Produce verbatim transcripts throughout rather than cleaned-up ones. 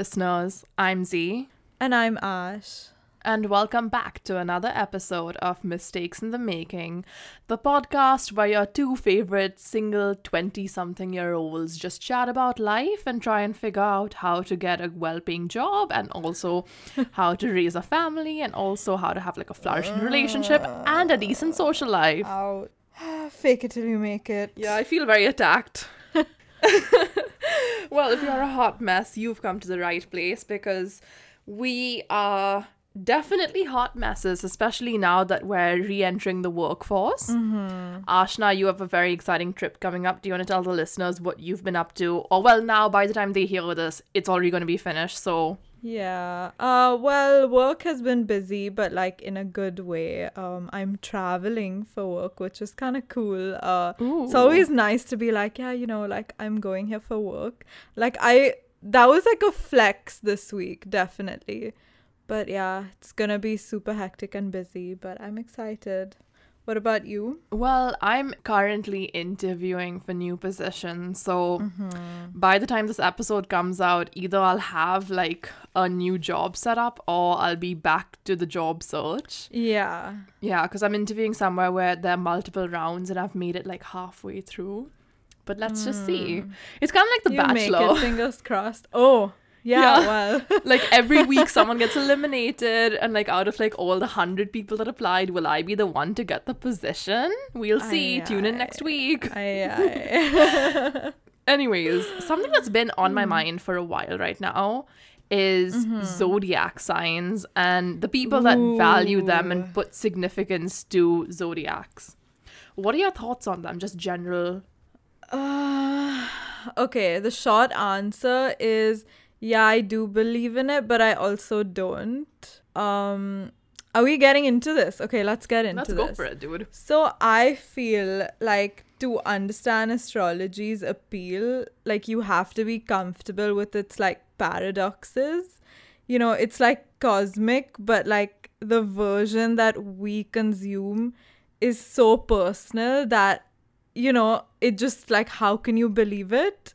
listeners, I'm Z. And I'm Ash. And welcome back to another episode of Mistakes in the Making, the podcast where your two favorite single twenty-something-year-olds just chat about life and try and figure out how to get a well-paying job and also how to raise a family and also how to have like a flourishing relationship and a decent social life. Out. Fake it till you make it. Yeah, I feel very attacked. Well, if you're a hot mess, you've come to the right place because we are definitely hot messes, especially now that we're re-entering the workforce. Mm-hmm. Ashna, you have a very exciting trip coming up. Do you want to tell the listeners what you've been up to? Or, well, now, by the time they hear this, it's already going to be finished, so... Yeah, uh, well, work has been busy, but like in a good way. Um, I'm traveling for work, which is kind of cool. Uh, it's always nice to be like, yeah, you know, like I'm going here for work. Like I, that was like a flex this week, definitely. But yeah, it's gonna be super hectic and busy, but I'm excited. What about you? Well, I'm currently interviewing for new positions. So mm-hmm. by the time this episode comes out, either I'll have like a new job set up or I'll be back to the job search. Yeah. Yeah, because I'm interviewing somewhere where there are multiple rounds and I've made it like halfway through. But let's mm. just see. It's kind of like The you Bachelor. Make it, fingers crossed. Oh, yeah, yeah. Well, like every week someone gets eliminated and like out of like all the hundred people that applied, will I be the one to get the position? We'll see. Aye, tune in aye. Next week. Aye, aye. Anyways, something that's been on my mind for a while right now is mm-hmm. zodiac signs and the people Ooh. That value them and put significance to zodiacs. What are your thoughts on them? Just general. Uh, okay, the short answer is... yeah, I do believe in it, but I also don't. Um, are we getting into this? Okay, let's get into let's this. Let's go for it, dude. So I feel like to understand astrology's appeal, like you have to be comfortable with its like paradoxes. You know, it's like cosmic, but like the version that we consume is so personal that, you know, it just like, how can you believe it?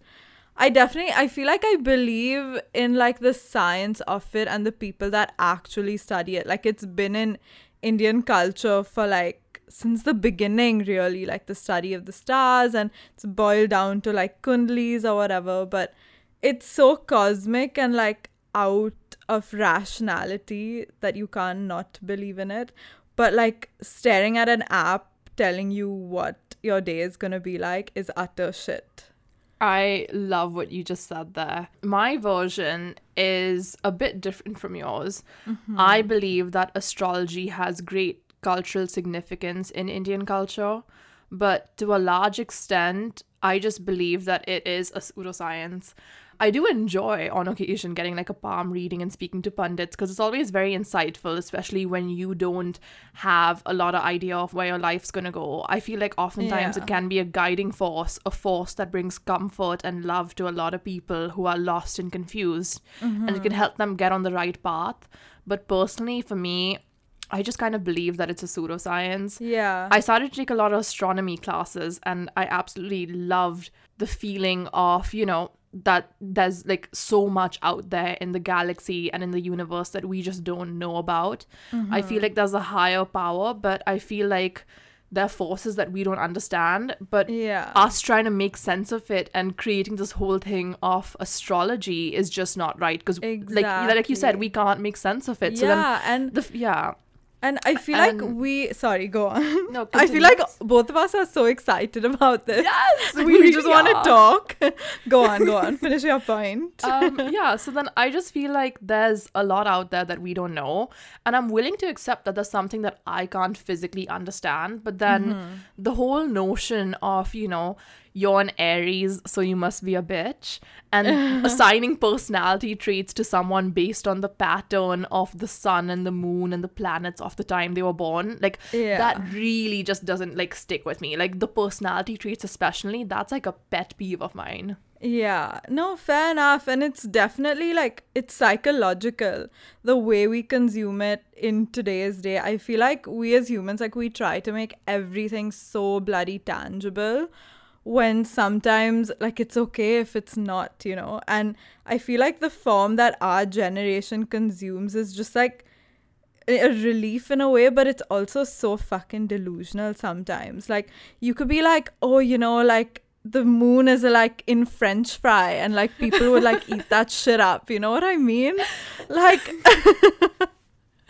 I definitely, I feel like I believe in like the science of it and the people that actually study it. Like it's been in Indian culture for like, since the beginning really, like the study of the stars, and it's boiled down to like Kundlis or whatever, but it's so cosmic and like out of rationality that you can't not believe in it. But like staring at an app telling you what your day is going to be like is utter shit. I love what you just said there. My version is a bit different from yours. Mm-hmm. I believe that astrology has great cultural significance in Indian culture, but to a large extent, I just believe that it is a pseudoscience. I do enjoy on occasion getting like a palm reading and speaking to pundits because it's always very insightful, especially when you don't have a lot of idea of where your life's going to go. I feel like oftentimes yeah. it can be a guiding force, a force that brings comfort and love to a lot of people who are lost and confused mm-hmm. and it can help them get on the right path. But personally, for me, I just kind of believe that it's a pseudoscience. Yeah. I started to take a lot of astronomy classes and I absolutely loved the feeling of, you know, that there's like so much out there in the galaxy and in the universe that we just don't know about. Mm-hmm. I feel like there's a higher power, but I feel like there are forces that we don't understand. But yeah. us trying to make sense of it and creating this whole thing of astrology is just not right. Because exactly. like, like you said, we can't make sense of it. So yeah, then and the, yeah. And I feel and like we... Sorry, go on. No, I feel like both of us are so excited about this. Yes! We, we just want to talk. Go on, go on. Finish your point. Um, yeah, so then I just feel like there's a lot out there that we don't know. And I'm willing to accept that there's something that I can't physically understand. But then mm-hmm. the whole notion of, you know... you're an Aries, so you must be a bitch. And assigning personality traits to someone based on the pattern of the sun and the moon and the planets of the time they were born. Like, yeah. that really just doesn't, like, stick with me. Like, the personality traits especially, that's, like, a pet peeve of mine. Yeah. No, fair enough. And it's definitely, like, it's psychological. The way we consume it in today's day. I feel like we as humans, like, we try to make everything so bloody tangible. when sometimes, like, it's okay if it's not, you know? And I feel like the form that our generation consumes is just, like, a relief in a way, but it's also so fucking delusional sometimes. Like, you could be like, oh, you know, like, the moon is, like, in French fry, and, like, people would, like, eat that shit up. You know what I mean? Like...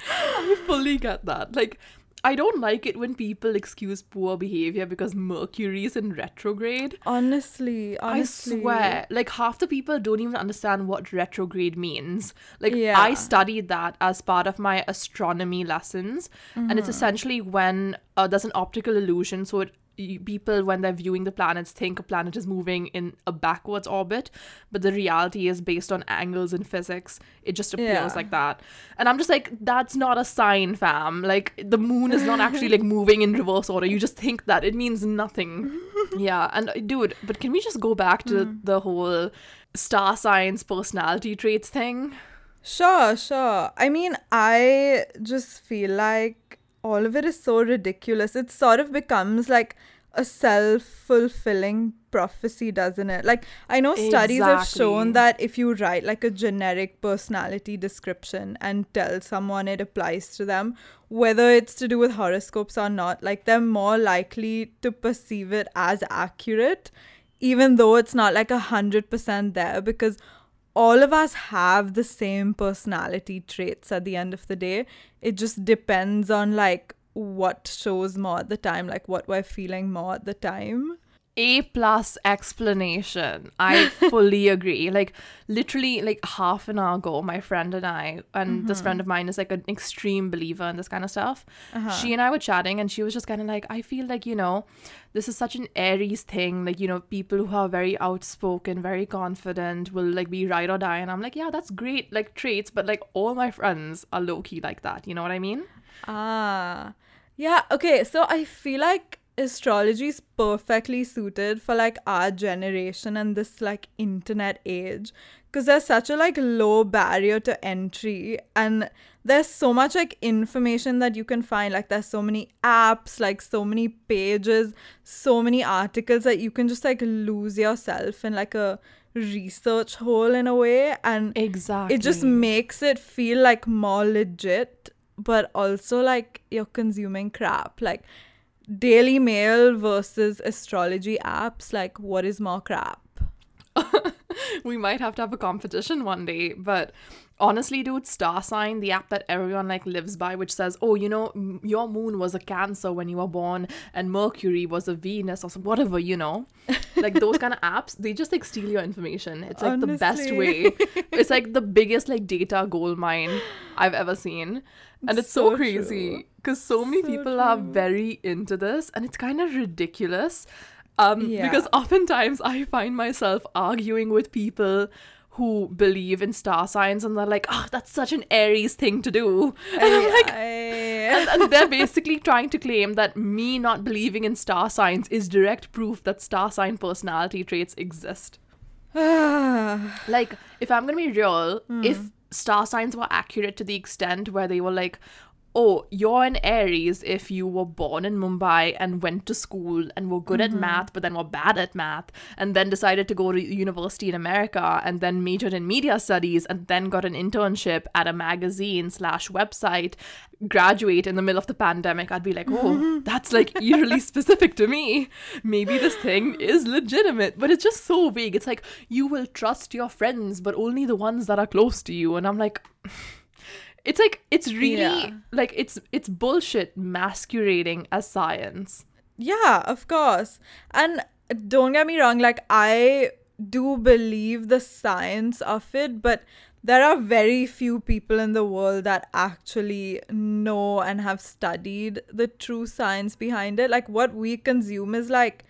I fully get that. Like... I don't like it when people excuse poor behavior because Mercury is in retrograde. Honestly, honestly. I swear. Like, half the people don't even understand what retrograde means. Like, yeah. I studied that as part of my astronomy lessons. Mm-hmm. And it's essentially when uh, there's an optical illusion. So it, you, people, when they're viewing the planets, think a planet is moving in a backwards orbit. But the reality is based on angles in physics. It just appears yeah. like that. And I'm just like, that's not a sign, fam. Like, the moon is not actually, like, moving in reverse order. You just think that. It means nothing. Yeah. And dude, but can we just go back to mm. the whole star signs personality traits thing? Sure, sure. I mean, I just feel like all of it is so ridiculous. It sort of becomes like a self-fulfilling prophecy, doesn't it? Like, I know studies exactly. have shown that if you write, like, a generic personality description and tell someone it applies to them, whether it's to do with horoscopes or not, like, they're more likely to perceive it as accurate, even though it's not, like, one hundred percent there, because all of us have the same personality traits at the end of the day. It just depends on, like, what shows more at the time, like, what we're feeling more at the time. A plus explanation. I fully agree. Like, literally, like, half an hour ago, my friend and I, and mm-hmm. this friend of mine is, like, an extreme believer in this kind of stuff. Uh-huh. She and I were chatting, and she was just kind of like, I feel like, you know, this is such an Aries thing. Like, you know, people who are very outspoken, very confident will, like, be ride or die. And I'm like, yeah, that's great, like, traits. But, like, all my friends are low-key like that. You know what I mean? Ah, yeah, okay, so I feel like astrology is perfectly suited for, like, our generation and this, like, internet age, because there's such a, like, low barrier to entry, and there's so much, like, information that you can find. Like, there's so many apps, like, so many pages, so many articles that you can just, like, lose yourself in, like, a research hole in a way, and exactly it just makes it feel, like, more legit. But also, like, you're consuming crap. Like, Daily Mail versus astrology apps. Like, what is more crap? We might have to have a competition one day. But honestly, dude, Star Sign, the app that everyone, like, lives by, which says, oh, you know, m- your moon was a Cancer when you were born and Mercury was a Venus or some whatever, you know. Like, those kind of apps, they just, like, steal your information. It's, like, honestly. The best way. It's, like, the biggest, like, data gold mine I've ever seen. And it's so, so crazy because so many so people true. Are very into this, and it's kind of ridiculous. Um, yeah. Because oftentimes I find myself arguing with people who believe in star signs, and they're like, oh, that's such an Aries thing to do. And I'm like, and, and they're basically trying to claim that me not believing in star signs is direct proof that star sign personality traits exist. Like, if I'm going to be real, mm. if star signs were accurate to the extent where they were like, oh, you're an Aries if you were born in Mumbai and went to school and were good mm-hmm. at math but then were bad at math and then decided to go to university in America and then majored in media studies and then got an internship at a magazine slash website, graduate in the middle of the pandemic, I'd be like, oh, mm-hmm. that's, like, eerily specific to me. Maybe this thing is legitimate. But it's just so vague. It's like, you will trust your friends but only the ones that are close to you. And I'm like... It's like, it's really, yeah. like, it's it's bullshit masquerading as science. Yeah, of course. And don't get me wrong, like, I do believe the science of it, but there are very few people in the world that actually know and have studied the true science behind it. Like, what we consume is, like,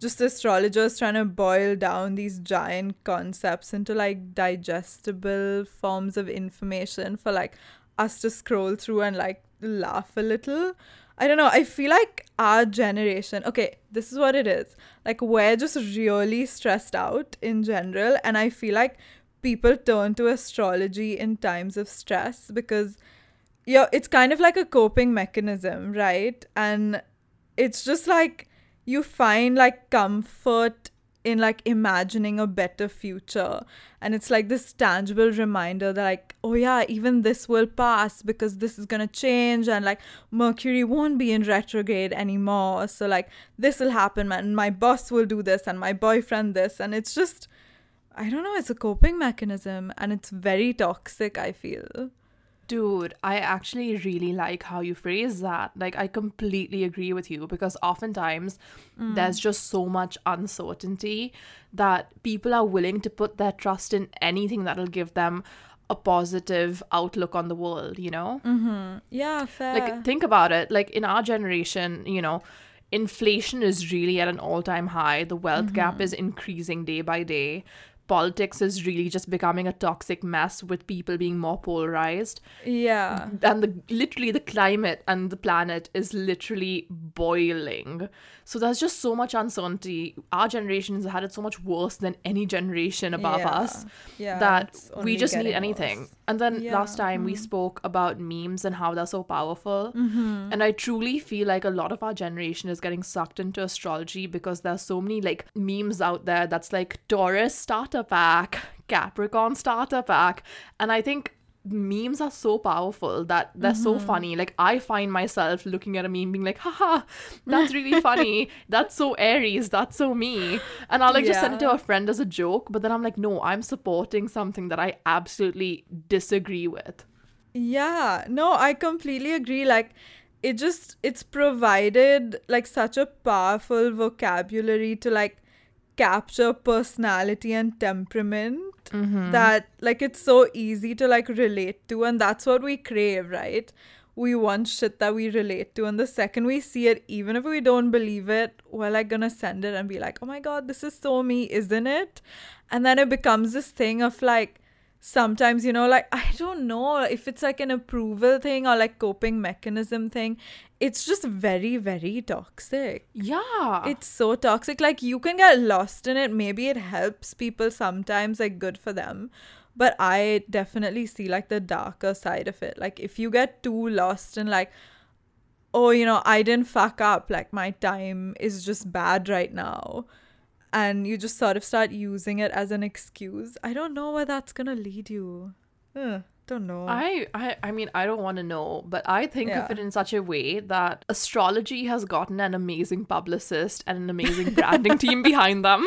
just astrologers trying to boil down these giant concepts into, like, digestible forms of information for, like, us to scroll through and, like, laugh a little. I don't know. I feel like our generation... Okay, this is what it is. Like, we're just really stressed out in general. And I feel like people turn to astrology in times of stress because, yeah, it's kind of like a coping mechanism, right? And it's just, like... you find like comfort in like imagining a better future. And it's like this tangible reminder that like, oh yeah, even this will pass because this is gonna change, and like Mercury won't be in retrograde anymore. So like this will happen, and my boss will do this, and my boyfriend this. And it's just, I don't know, it's a coping mechanism, and it's very toxic, I feel. Dude, I actually really like how you phrase that. Like, I completely agree with you, because oftentimes mm. there's just so much uncertainty that people are willing to put their trust in anything that'll give them a positive outlook on the world, you know? Mm-hmm. Yeah, fair. Like, think about it. Like, in our generation, you know, inflation is really at an all-time high. The wealth mm-hmm. gap is increasing day by day. Politics is really just becoming a toxic mess, with people being more polarized. Yeah. And the literally the climate and the planet is literally boiling. So there's just so much uncertainty. Our generation has had it so much worse than any generation above yeah. us yeah, that we just need anything. Worse. And then yeah. last time mm-hmm. we spoke about memes and how they're so powerful. Mm-hmm. And I truly feel like a lot of our generation is getting sucked into astrology, because there's so many like memes out there that's like Taurus starter pack, Capricorn starter pack. And I think memes are so powerful that they're mm-hmm. so funny. Like, I find myself looking at a meme being like, haha, that's really funny. That's so Aries. That's so me. And I'll like yeah. just send it to a friend as a joke. But then I'm like, no, I'm supporting something that I absolutely disagree with. Yeah, no, I completely agree. Like, it just, it's provided like such a powerful vocabulary to like capture personality and temperament mm-hmm. that like it's so easy to like relate to, and that's what we crave, right? We want shit that we relate to, and the second we see it, even if we don't believe it, we're like gonna send it and be like, oh my god, this is so me, isn't it? And then it becomes this thing of like, sometimes, you know, like, I don't know if it's like an approval thing or like coping mechanism thing. It's just very, very toxic. Yeah. It's so toxic. Like, you can get lost in it. Maybe it helps people sometimes, like, good for them. But I definitely see like the darker side of it. Like, if you get too lost in like, oh, you know, I didn't fuck up. Like, my time is just bad right now. And you just sort of start using it as an excuse. I don't know where that's going to lead you. Ugh, don't know. I, I, I mean, I don't want to know. But I think yeah. of it in such a way that astrology has gotten an amazing publicist and an amazing branding team behind them.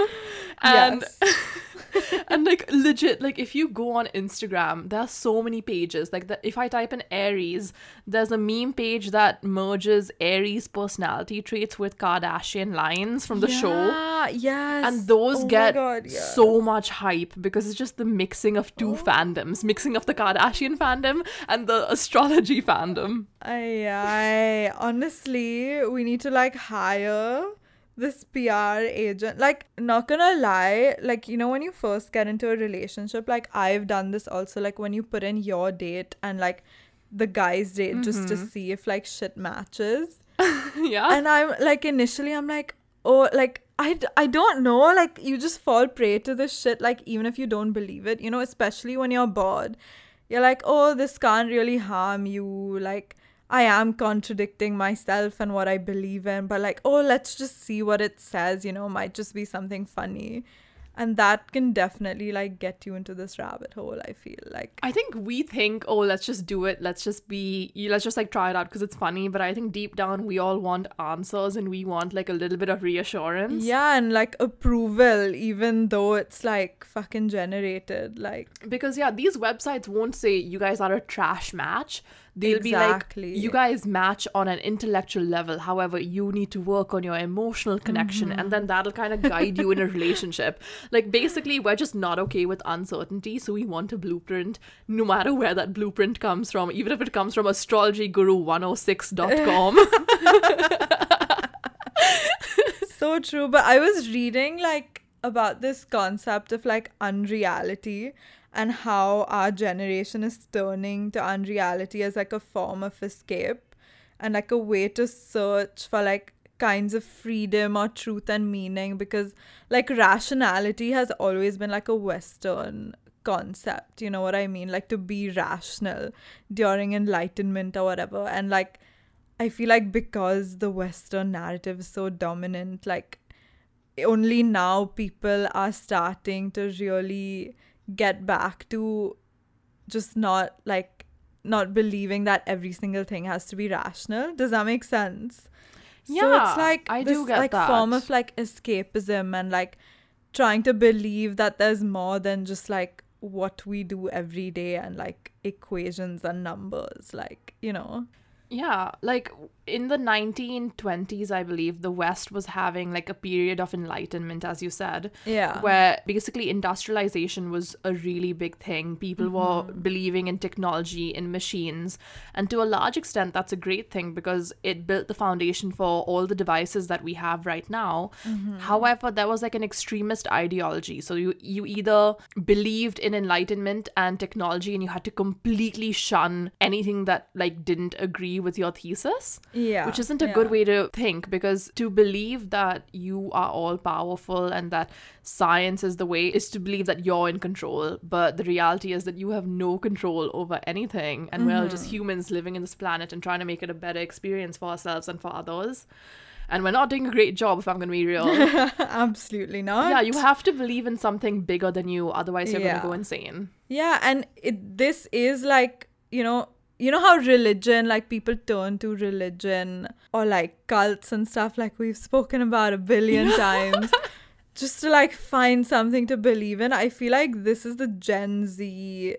And, yes. and like, legit, like, if you go on Instagram, there are so many pages. Like, the, if I type in Aries, there's a meme page that merges Aries personality traits with Kardashian lines from the yeah. show. Yes. And those oh get God, yeah. so much hype, because it's just the mixing of two oh. fandoms, mixing of the Kardashian fandom and the astrology fandom. I, I honestly, we need to like hire this P R agent. Like, not gonna lie, like, you know, when you first get into a relationship, like, I've done this also, like, when you put in your date and like the guy's date mm-hmm. just to see if like shit matches. yeah. And I'm like, initially, I'm like, oh, like, I, I don't know, like, you just fall prey to this shit, like, even if you don't believe it, you know, especially when you're bored. You're like, oh, this can't really harm you, like, I am contradicting myself and what I believe in, but like, oh, let's just see what it says, you know, might just be something funny. And that can definitely, like, get you into this rabbit hole, I feel like. I think we think, oh, let's just do it. Let's just be, let's just, like, try it out because it's funny. But I think deep down, we all want answers and we want, like, a little bit of reassurance. Yeah, and, like, approval, even though it's, like, fucking generated, like. Because, yeah, these websites won't say, you guys are a trash match. They'll exactly. be like, you guys match on an intellectual level. However, you need to work on your emotional connection. Mm-hmm. And then that'll kind of guide you in a relationship. Like, basically, we're just not okay with uncertainty. So we want a blueprint, no matter where that blueprint comes from. Even if it comes from astrology guru one oh six dot com. So true. But I was reading, like, about this concept of, like, unreality. And how our generation is turning to unreality as like a form of escape and like a way to search for like kinds of freedom or truth and meaning, because like rationality has always been like a Western concept, you know what I mean? Like, to be rational during Enlightenment or whatever. And like, I feel like because the Western narrative is so dominant, like only now people are starting to really get back to just not like not believing that every single thing has to be rational. Does that make sense? Yeah, so it's like I this do get like that. Form of like escapism and like trying to believe that there's more than just like what we do every day and like equations and numbers, like, you know. Yeah, like in the nineteen twenties, I believe the West was having like a period of enlightenment, as you said. Yeah. Where basically industrialization was a really big thing. People mm-hmm. were believing in technology, in machines. And to a large extent, that's a great thing because it built the foundation for all the devices that we have right now. Mm-hmm. However, there was like an extremist ideology. So you, you either believed in enlightenment and technology and you had to completely shun anything that like didn't agree with your thesis, yeah, which isn't a yeah. good way to think, because to believe that you are all powerful and that science is the way is to believe that you're in control, but the reality is that you have no control over anything and mm-hmm. we're all just humans living in this planet and trying to make it a better experience for ourselves and for others. And we're not doing a great job, if I'm going to be real. Absolutely not. Yeah, you have to believe in something bigger than you, otherwise you're yeah. going to go insane. Yeah, and it, this is like, you know, you know how religion, like people turn to religion or like cults and stuff, like we've spoken about a billion times, just to like find something to believe in. I feel like this is the Gen Z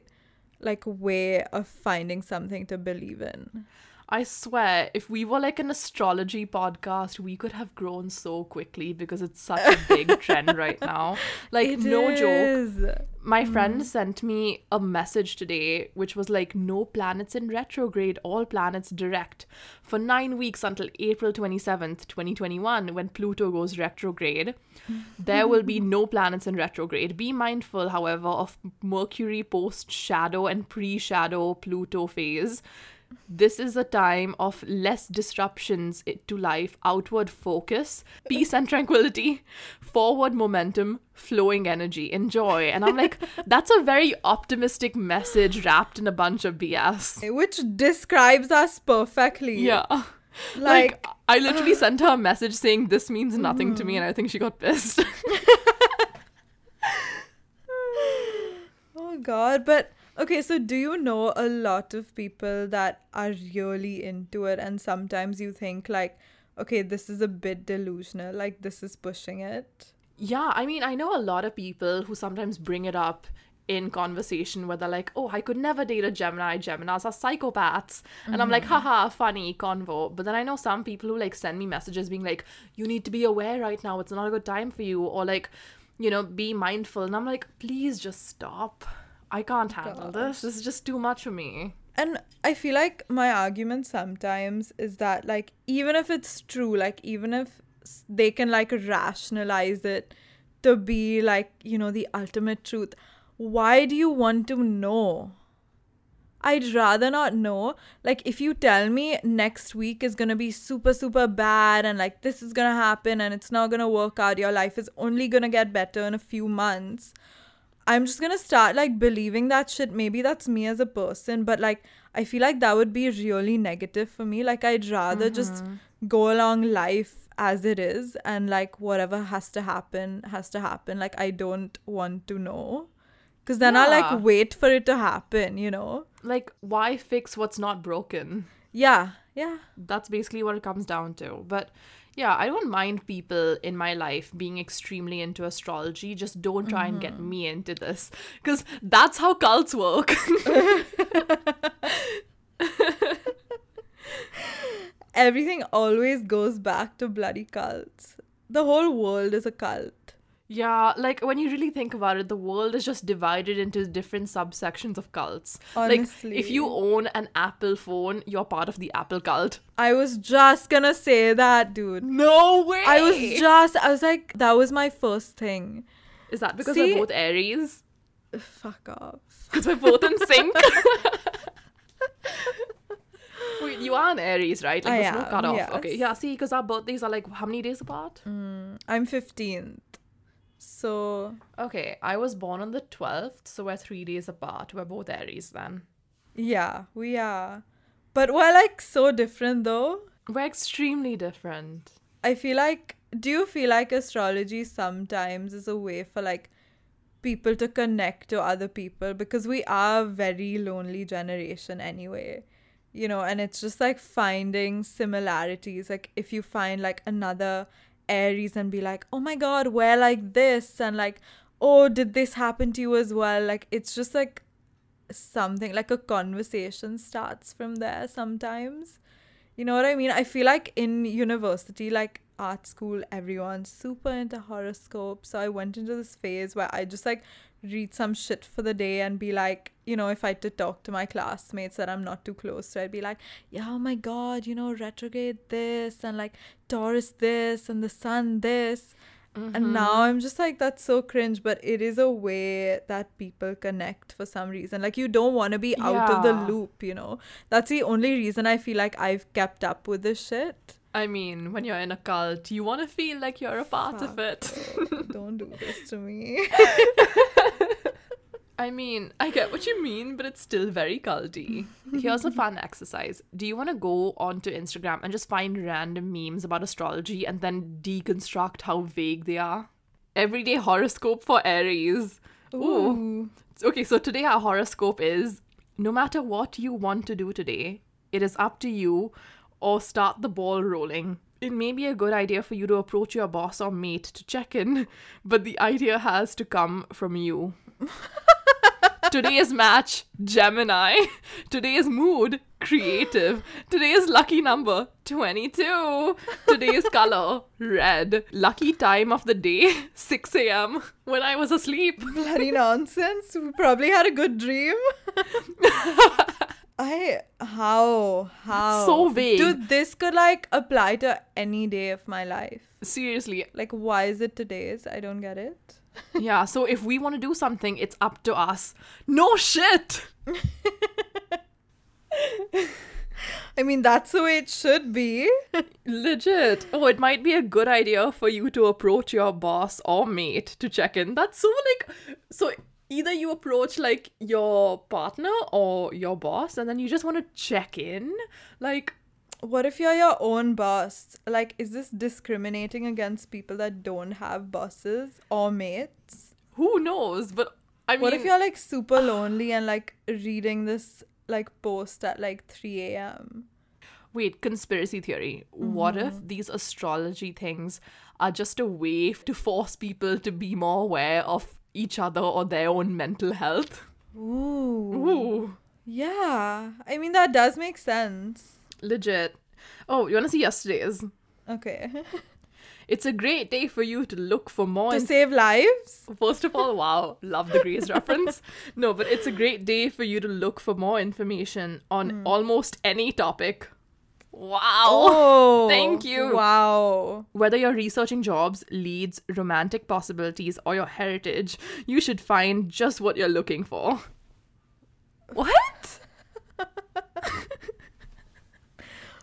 like way of finding something to believe in. I swear, if we were like an astrology podcast, we could have grown so quickly because it's such a big trend right now. Like, it no is. joke. My mm. friend sent me a message today, which was like, no planets in retrograde, all planets direct for nine weeks until April twenty-seventh, twenty twenty-one, when Pluto goes retrograde. There will be no planets in retrograde. Be mindful, however, of Mercury post-shadow and pre-shadow Pluto phase. This is a time of less disruptions to life, outward focus, peace and tranquility, forward momentum, flowing energy, enjoy. And I'm like, that's a very optimistic message wrapped in a bunch of B S. Which describes us perfectly. Yeah. Like, like I literally uh, sent her a message saying this means nothing mm. to me, and I think she got pissed. Oh, God. But... okay, so do you know a lot of people that are really into it, and sometimes you think like, okay, this is a bit delusional, like this is pushing it? Yeah, I mean, I know a lot of people who sometimes bring it up in conversation where they're like, oh, I could never date a Gemini. Geminis are psychopaths. And mm-hmm. I'm like, haha, funny convo. But then I know some people who like send me messages being like, you need to be aware right now. It's not a good time for you. Or like, you know, be mindful. And I'm like, please just stop. I can't handle this. This is just too much for me. And I feel like my argument sometimes is that, like, even if it's true, like, even if they can, like, rationalize it to be, like, you know, the ultimate truth, why do you want to know? I'd rather not know. Like, if you tell me next week is going to be super, super bad and, like, this is going to happen and it's not going to work out, your life is only going to get better in a few months, I'm just going to start, like, believing that shit. Maybe that's me as a person, but, like, I feel like that would be really negative for me. Like, I'd rather mm-hmm. just go along life as it is and, like, whatever has to happen has to happen. Like, I don't want to know. Because then yeah. I'll, like, wait for it to happen, you know? Like, why fix what's not broken? Yeah, yeah. That's basically what it comes down to. But... yeah, I don't mind people in my life being extremely into astrology. Just don't try mm-hmm. and get me into this, because that's how cults work. Everything always goes back to bloody cults. The whole world is a cult. Yeah, like, when you really think about it, the world is just divided into different subsections of cults. Honestly. Like, if you own an Apple phone, you're part of the Apple cult. I was just gonna say that, dude. No way! I was just, I was like, that was my first thing. Is that because See, we're both Aries? Fuck off. Because we're both in sync? Wait, you are an Aries, right? Like, I there's am, no cutoff. Yes. Okay, yeah, see, because our birthdays are like, how many days apart? Mm, I'm fifteenth. So, okay, I was born on the twelfth, so we're three days apart. We're both Aries then. Yeah, we are. But we're, like, so different, though. We're extremely different. I feel like, do you feel like astrology sometimes is a way for like people to connect to other people? Because we are a very lonely generation anyway, you know, and it's just like finding similarities. Like if you find like another Aries and be like, oh my God, we're like this. And like, oh, did this happen to you as well? Like, it's just like something, like a conversation starts from there sometimes. You know what I mean? I feel like in university, like art school, everyone's super into horoscopes. So I went into this phase where I just like read some shit for the day and be like, you know, if I had to talk to my classmates that I'm not too close to, I'd be like, yeah, oh my God, you know, retrograde this and like Taurus this and the sun this. Mm-hmm. And now I'm just like, that's so cringe, but it is a way that people connect for some reason. Like you don't want to be out yeah. of the loop, you know. That's the only reason I feel like I've kept up with this shit. I mean, when you're in a cult, you want to feel like you're a part Fuck. of it. Don't do this to me. I mean, I get what you mean, but it's still very culty. Here's a fun exercise. Do you want to go onto Instagram and just find random memes about astrology and then deconstruct how vague they are? Everyday horoscope for Aries. Ooh. Ooh. Okay, so today our horoscope is, no matter what you want to do today, it is up to you, or start the ball rolling. It may be a good idea for you to approach your boss or mate to check in, but the idea has to come from you. Today's match, Gemini. Today's mood, creative. Today's lucky number, twenty-two. Today's color, red. Lucky time of the day, six a.m. when I was asleep. Bloody nonsense. We probably had a good dream. I, how, how? So vague. Dude, this could like apply to any day of my life. Seriously. Like, why is it today's? I don't get it. Yeah, so if we want to do something, it's up to us. No shit! I mean, that's the way it should be. Legit. Oh, it might be a good idea for you to approach your boss or mate to check in. That's so like... So either you approach like your partner or your boss and then you just want to check in. Like... What if you're your own boss? Like, is this discriminating against people that don't have bosses or mates? Who knows? But I mean... What if you're like super lonely and like reading this like post at like three a.m.? Wait, conspiracy theory. Mm-hmm. What if these astrology things are just a way to force people to be more aware of each other or their own mental health? Ooh. Ooh. Yeah. I mean, that does make sense. Legit. Oh, you want to see yesterday's? Okay. It's a great day for you to look for more... To in- save lives? First of all, wow. Love the Grays reference. No, but it's a great day for you to look for more information on mm. almost any topic. Wow. Oh, thank you. Wow. Whether you're researching jobs, leads, romantic possibilities, or your heritage, you should find just what you're looking for. What?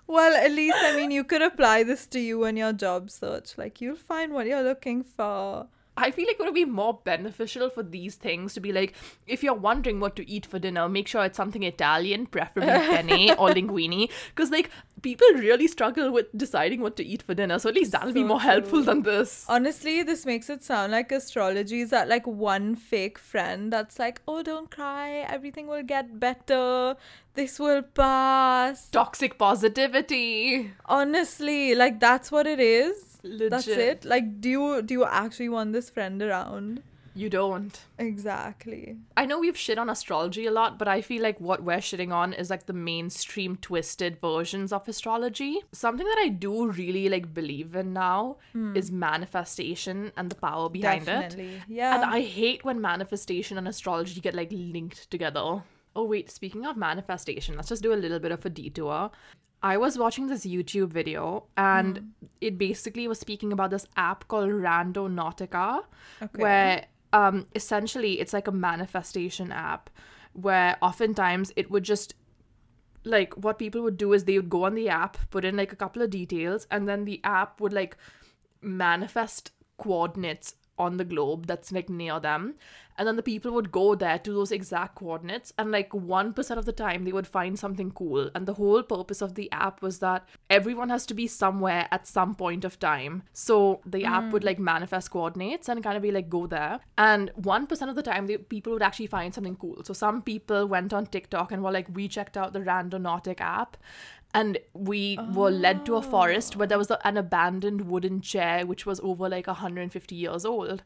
Well, at least, I mean, you could apply this to you in your job search. Like, you'll find what you're looking for. I feel like it would be more beneficial for these things to be like, if you're wondering what to eat for dinner, make sure it's something Italian, preferably penne or linguine. Because, like, people really struggle with deciding what to eat for dinner. So at least that'll so be more true. helpful than this. Honestly, this makes it sound like astrology is that, like, one fake friend that's like, oh, don't cry. Everything will get better. This will pass. Toxic positivity. Honestly, like, that's what it is. Legit. That's it. Like, do you, do you actually want this friend around? You don't. Exactly. I know we've shit on astrology a lot, but I feel like what we're shitting on is like the mainstream twisted versions of astrology. Something that I do really like believe in now mm. is manifestation and the power behind Definitely. it. Yeah. And I hate when manifestation and astrology get like linked together. Oh wait, speaking of manifestation, let's just do a little bit of a detour. I was watching this YouTube video and mm. it basically was speaking about this app called Randonautica, okay. where um, essentially it's like a manifestation app where oftentimes it would just, like what people would do is they would go on the app, put in like a couple of details, and then the app would like manifest coordinates on the globe that's like near them, and then the people would go there to those exact coordinates, and like one percent of the time they would find something cool. And the whole purpose of the app was that everyone has to be somewhere at some point of time, so the mm. app would like manifest coordinates and kind of be like, go there. And one percent of the time the people would actually find something cool. So some people went on TikTok and were like, we checked out the Randonautica app, and we oh. were led to a forest where there was a, an abandoned wooden chair which was over like one hundred fifty years old.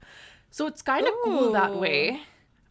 So it's kind of cool that way.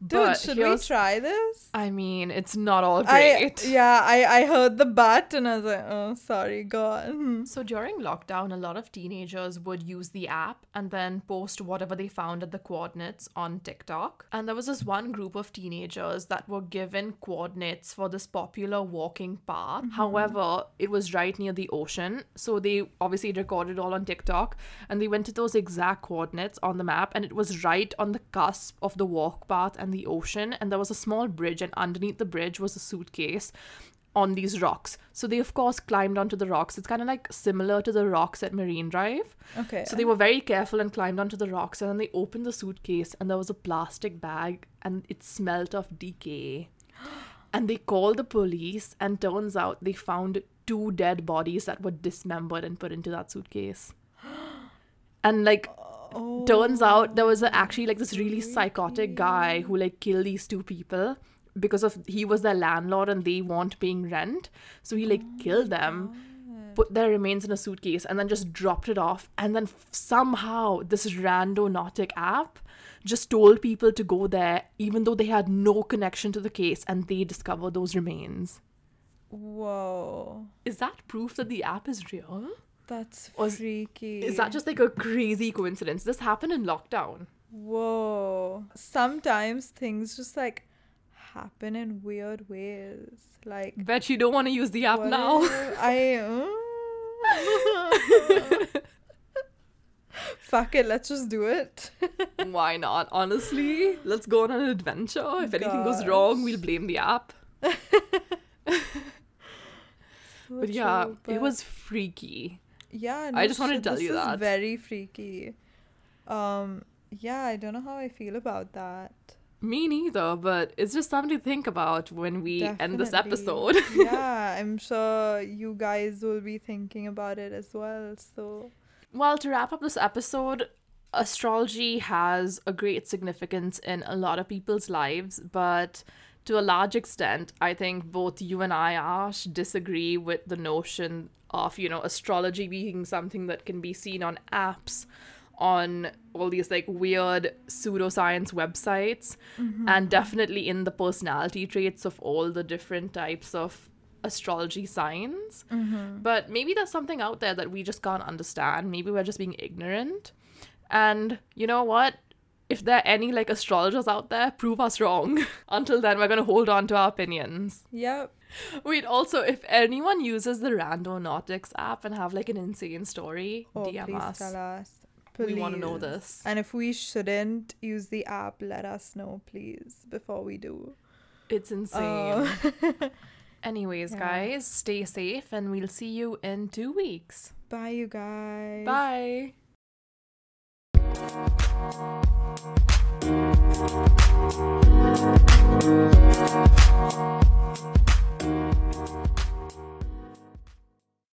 Dude, should we try this? I mean, it's not all great. I, yeah, I, I heard the bat and I was like, oh, sorry, God. So during lockdown, a lot of teenagers would use the app and then post whatever they found at the coordinates on TikTok. And there was this one group of teenagers that were given coordinates for this popular walking path. Mm-hmm. However, it was right near the ocean. So they obviously recorded all on TikTok and they went to those exact coordinates on the map, and it was right on the cusp of the walk path and the ocean, and there was a small bridge, and underneath the bridge was a suitcase on these rocks. So they of course climbed onto the rocks. It's kind of like similar to the rocks at Marine Drive. Okay. So they were very careful and climbed onto the rocks, and then they opened the suitcase and there was a plastic bag and it smelt of decay. And they called the police, and turns out they found two dead bodies that were dismembered and put into that suitcase. And like Oh, turns out there was a, actually like this really psychotic guy who like killed these two people because of he was their landlord and they weren't paying rent. So he like oh killed them, God. Put their remains in a suitcase, and then just dropped it off. And then somehow this Randonautic app just told people to go there even though they had no connection to the case, and they discovered those remains. Whoa. Is that proof that the app is real? That's freaky. Is that just like a crazy coincidence? This happened in lockdown. Whoa. Sometimes things just like happen in weird ways. Like, bet you don't want to use the app now. I uh, fuck it, let's just do it. Why not? Honestly, let's go on an adventure. If Gosh. anything goes wrong, we'll blame the app. so but yeah, true, but... it was freaky. Yeah, no, I just wanted to tell you that. This is very freaky. Um, yeah, I don't know how I feel about that. Me neither, but it's just something to think about when we Definitely. end this episode. Yeah, I'm sure you guys will be thinking about it as well. So, well, to wrap up this episode, astrology has a great significance in a lot of people's lives, but to a large extent, I think both you and I, Ash, disagree with the notion of, you know, astrology being something that can be seen on apps, on all these like weird pseudoscience websites, mm-hmm. and definitely in the personality traits of all the different types of astrology signs. Mm-hmm. But maybe there's something out there that we just can't understand. Maybe we're just being ignorant. And you know what? If there are any like astrologers out there, prove us wrong. Until then, we're going to hold on to our opinions. Yep. Wait, also, if anyone uses the Randonautics app and have like an insane story, oh, D M us. Tell us. Please. We want to know this. And if we shouldn't use the app, let us know, please, before we do. It's insane. Uh. Anyways, yeah. guys, stay safe, and we'll see you in two weeks. Bye, you guys. Bye.